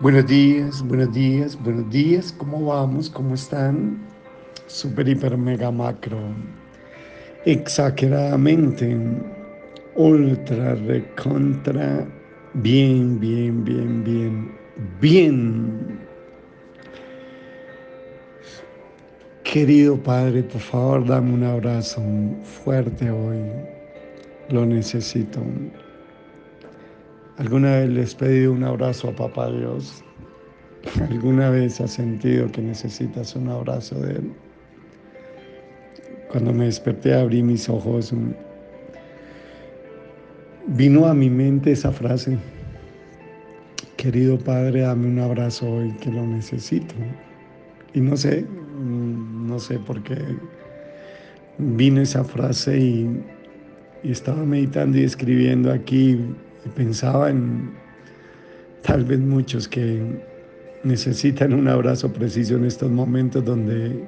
Buenos días. ¿Cómo vamos? ¿Cómo están? Super, hiper, mega, macro. Exageradamente. Ultra, recontra. Bien. Querido Padre, por favor, dame un abrazo fuerte hoy. Lo necesito. ¿Alguna vez le has pedido un abrazo a Papá Dios? ¿Alguna vez has sentido que necesitas un abrazo de Él? Cuando me desperté, abrí mis ojos. Vino a mi mente esa frase. Querido Padre, dame un abrazo hoy que lo necesito. Y no sé por qué vino esa frase y estaba meditando y escribiendo aquí. Pensaba en tal vez muchos que necesitan un abrazo preciso en estos momentos donde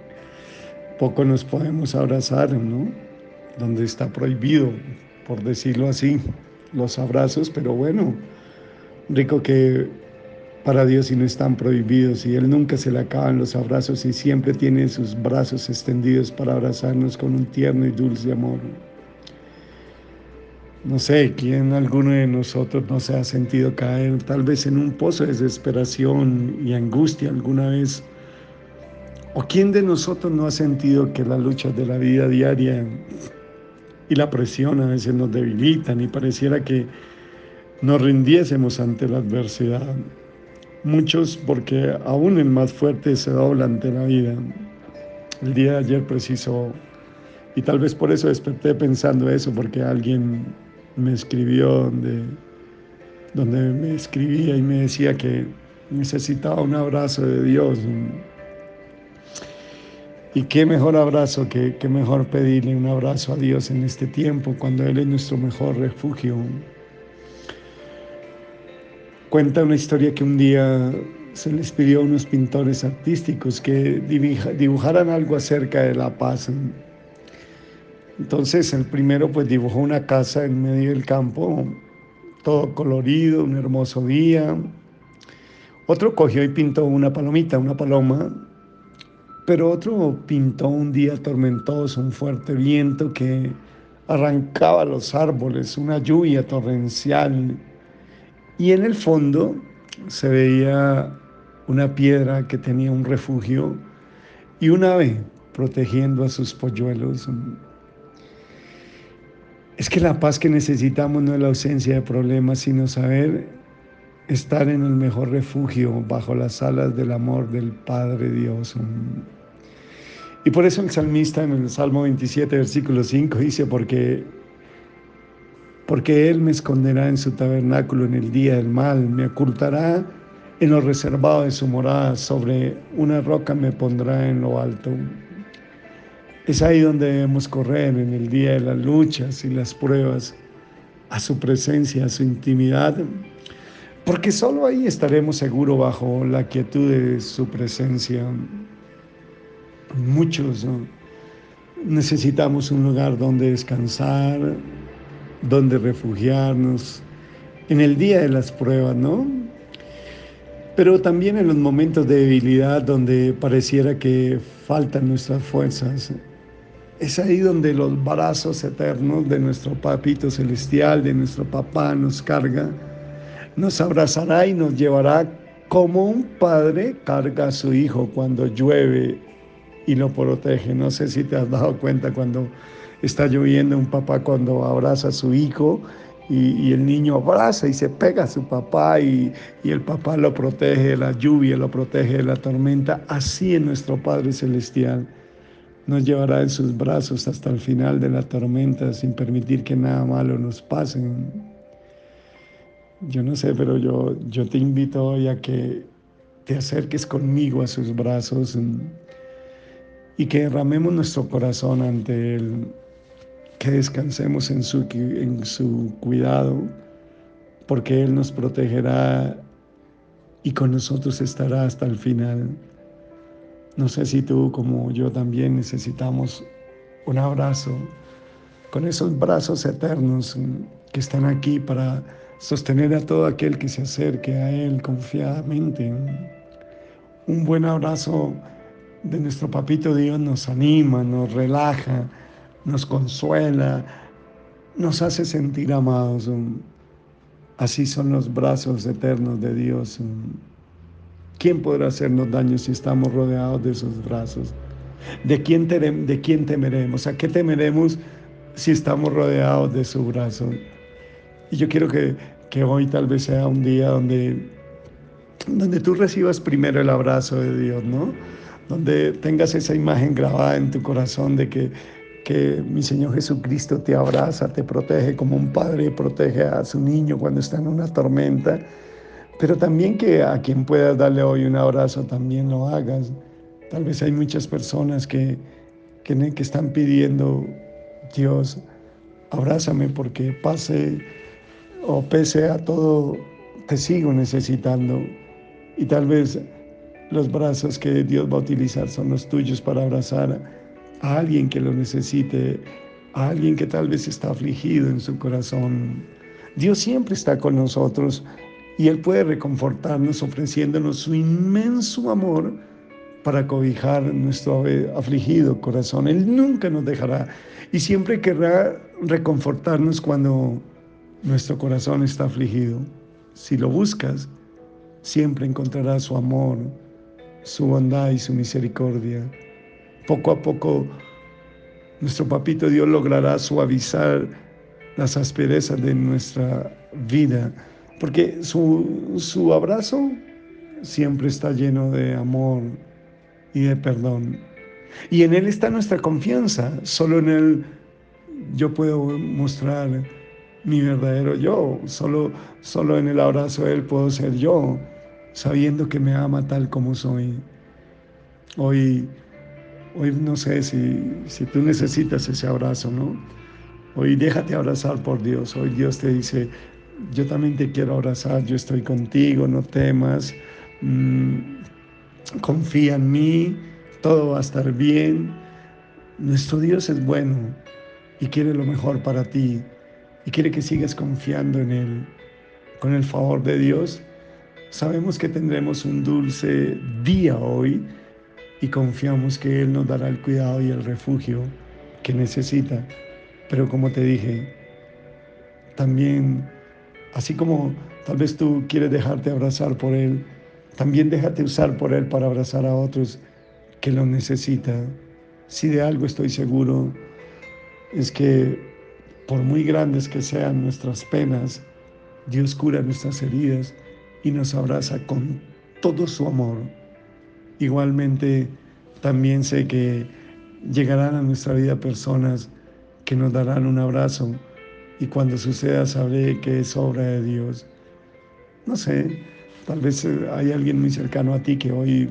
poco nos podemos abrazar, ¿no? Donde está prohibido, por decirlo así, los abrazos, pero bueno, rico que para Dios sí no están prohibidos y Él nunca se le acaban los abrazos y siempre tiene sus brazos extendidos para abrazarnos con un tierno y dulce amor. No sé, ¿quién alguno de nosotros no se ha sentido caer tal vez en un pozo de desesperación y angustia alguna vez? ¿O quién de nosotros no ha sentido que las luchas de la vida diaria y la presión a veces nos debilitan y pareciera que nos rindiésemos ante la adversidad? Muchos, porque aún el más fuerte se dobla ante la vida. El día de ayer preciso, y tal vez por eso desperté pensando eso, porque alguien me escribió donde me escribía y me decía que necesitaba un abrazo de Dios. Y qué mejor abrazo, qué mejor pedirle un abrazo a Dios en este tiempo, cuando Él es nuestro mejor refugio. Cuenta una historia que un día se les pidió a unos pintores artísticos que dibujaran algo acerca de la paz. Entonces el primero pues dibujó una casa en medio del campo, todo colorido, un hermoso día. Otro cogió y pintó una palomita, una paloma, pero otro pintó un día tormentoso, un fuerte viento que arrancaba los árboles, una lluvia torrencial. Y en el fondo se veía una piedra que tenía un refugio y un ave protegiendo a sus polluelos. Es que la paz que necesitamos no es la ausencia de problemas, sino saber estar en el mejor refugio bajo las alas del amor del Padre Dios. Y por eso el salmista en el Salmo 27, versículo 5 dice, porque Él me esconderá en su tabernáculo en el día del mal, me ocultará en lo reservado de su morada, sobre una roca me pondrá en lo alto. Es ahí donde debemos correr en el día de las luchas y las pruebas, a su presencia, a su intimidad, porque solo ahí estaremos seguros bajo la quietud de su presencia. Muchos necesitamos un lugar donde descansar, donde refugiarnos, en el día de las pruebas, ¿no? Pero también en los momentos de debilidad donde pareciera que faltan nuestras fuerzas. Es ahí donde los brazos eternos de nuestro Papito Celestial, de nuestro Papá, nos carga, nos abrazará y nos llevará como un padre carga a su hijo cuando llueve y lo protege. No sé si te has dado cuenta cuando está lloviendo, un papá cuando abraza a su hijo y el niño abraza y se pega a su papá y el papá lo protege de la lluvia, lo protege de la tormenta. Así es nuestro Padre Celestial. Nos llevará en sus brazos hasta el final de la tormenta sin permitir que nada malo nos pase. Yo no sé, pero yo te invito hoy a que te acerques conmigo a sus brazos y que derramemos nuestro corazón ante Él, que descansemos en su cuidado, porque Él nos protegerá y con nosotros estará hasta el final. No sé si tú, como yo también, necesitamos un abrazo, con esos brazos eternos que están aquí para sostener a todo aquel que se acerque a Él confiadamente. Un buen abrazo de nuestro papito Dios nos anima, nos relaja, nos consuela, nos hace sentir amados. Así son los brazos eternos de Dios. ¿Quién podrá hacernos daño si estamos rodeados de sus brazos? ¿De quién temeremos? ¿A qué temeremos si estamos rodeados de su brazo? Y yo quiero que hoy tal vez sea un día donde tú recibas primero el abrazo de Dios, ¿no? Donde tengas esa imagen grabada en tu corazón de que mi Señor Jesucristo te abraza, te protege como un padre protege a su niño cuando está en una tormenta, pero también que a quien puedas darle hoy un abrazo también lo hagas. Tal vez hay muchas personas que están pidiendo, Dios, abrázame porque pase o pese a todo, te sigo necesitando. Y tal vez los brazos que Dios va a utilizar son los tuyos para abrazar a alguien que lo necesite, a alguien que tal vez está afligido en su corazón. Dios siempre está con nosotros y Él puede reconfortarnos ofreciéndonos su inmenso amor para cobijar nuestro afligido corazón. Él nunca nos dejará y siempre querrá reconfortarnos cuando nuestro corazón está afligido. Si lo buscas, siempre encontrarás su amor, su bondad y su misericordia. Poco a poco, nuestro papito Dios logrará suavizar las asperezas de nuestra vida, porque su abrazo siempre está lleno de amor y de perdón. Y en Él está nuestra confianza. Solo en Él yo puedo mostrar mi verdadero yo. Solo en el abrazo de Él puedo ser yo, sabiendo que me ama tal como soy. Hoy no sé si tú necesitas ese abrazo, ¿no? Hoy déjate abrazar por Dios. Hoy Dios te dice, yo también te quiero abrazar, yo estoy contigo, no temas. Confía en mí, todo va a estar bien. Nuestro Dios es bueno y quiere lo mejor para ti y quiere que sigas confiando en Él. Con el favor de Dios, sabemos que tendremos un dulce día hoy y confiamos que Él nos dará el cuidado y el refugio que necesita. Pero como te dije, también, así como tal vez tú quieres dejarte abrazar por Él, también déjate usar por Él para abrazar a otros que lo necesitan. Si de algo estoy seguro, es que por muy grandes que sean nuestras penas, Dios cura nuestras heridas y nos abraza con todo su amor. Igualmente, también sé que llegarán a nuestra vida personas que nos darán un abrazo y cuando suceda sabré que es obra de Dios. No sé. Tal vez hay alguien muy cercano a ti que hoy,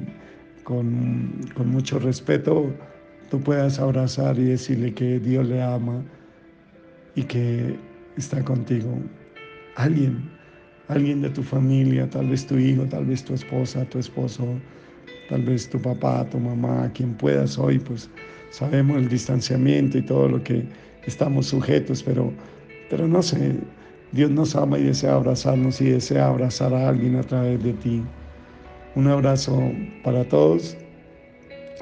con mucho respeto, tú puedas abrazar y decirle que Dios le ama y que está contigo. Alguien de tu familia, tal vez tu hijo, tal vez tu esposa, tu esposo, tal vez tu papá, tu mamá, quien puedas hoy, pues sabemos el distanciamiento y todo lo que estamos sujetos, pero no sé. Dios nos ama y desea abrazarnos y desea abrazar a alguien a través de ti. Un abrazo para todos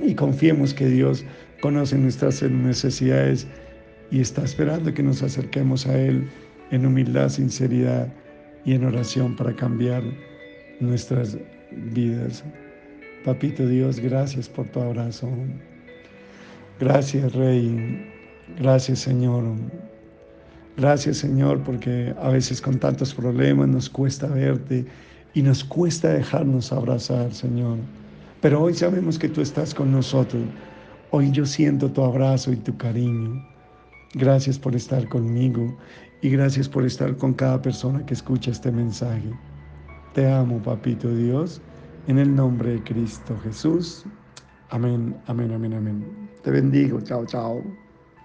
y confiemos que Dios conoce nuestras necesidades y está esperando que nos acerquemos a Él en humildad, sinceridad y en oración para cambiar nuestras vidas. Papito Dios, gracias por tu abrazo. Gracias, Rey. Gracias, Señor. Gracias, Señor, porque a veces con tantos problemas nos cuesta verte y nos cuesta dejarnos abrazar, Señor. Pero hoy sabemos que tú estás con nosotros. Hoy yo siento tu abrazo y tu cariño. Gracias por estar conmigo y gracias por estar con cada persona que escucha este mensaje. Te amo, Papito Dios, en el nombre de Cristo Jesús. Amén, amén, amén, amén. Te bendigo. Chao, chao.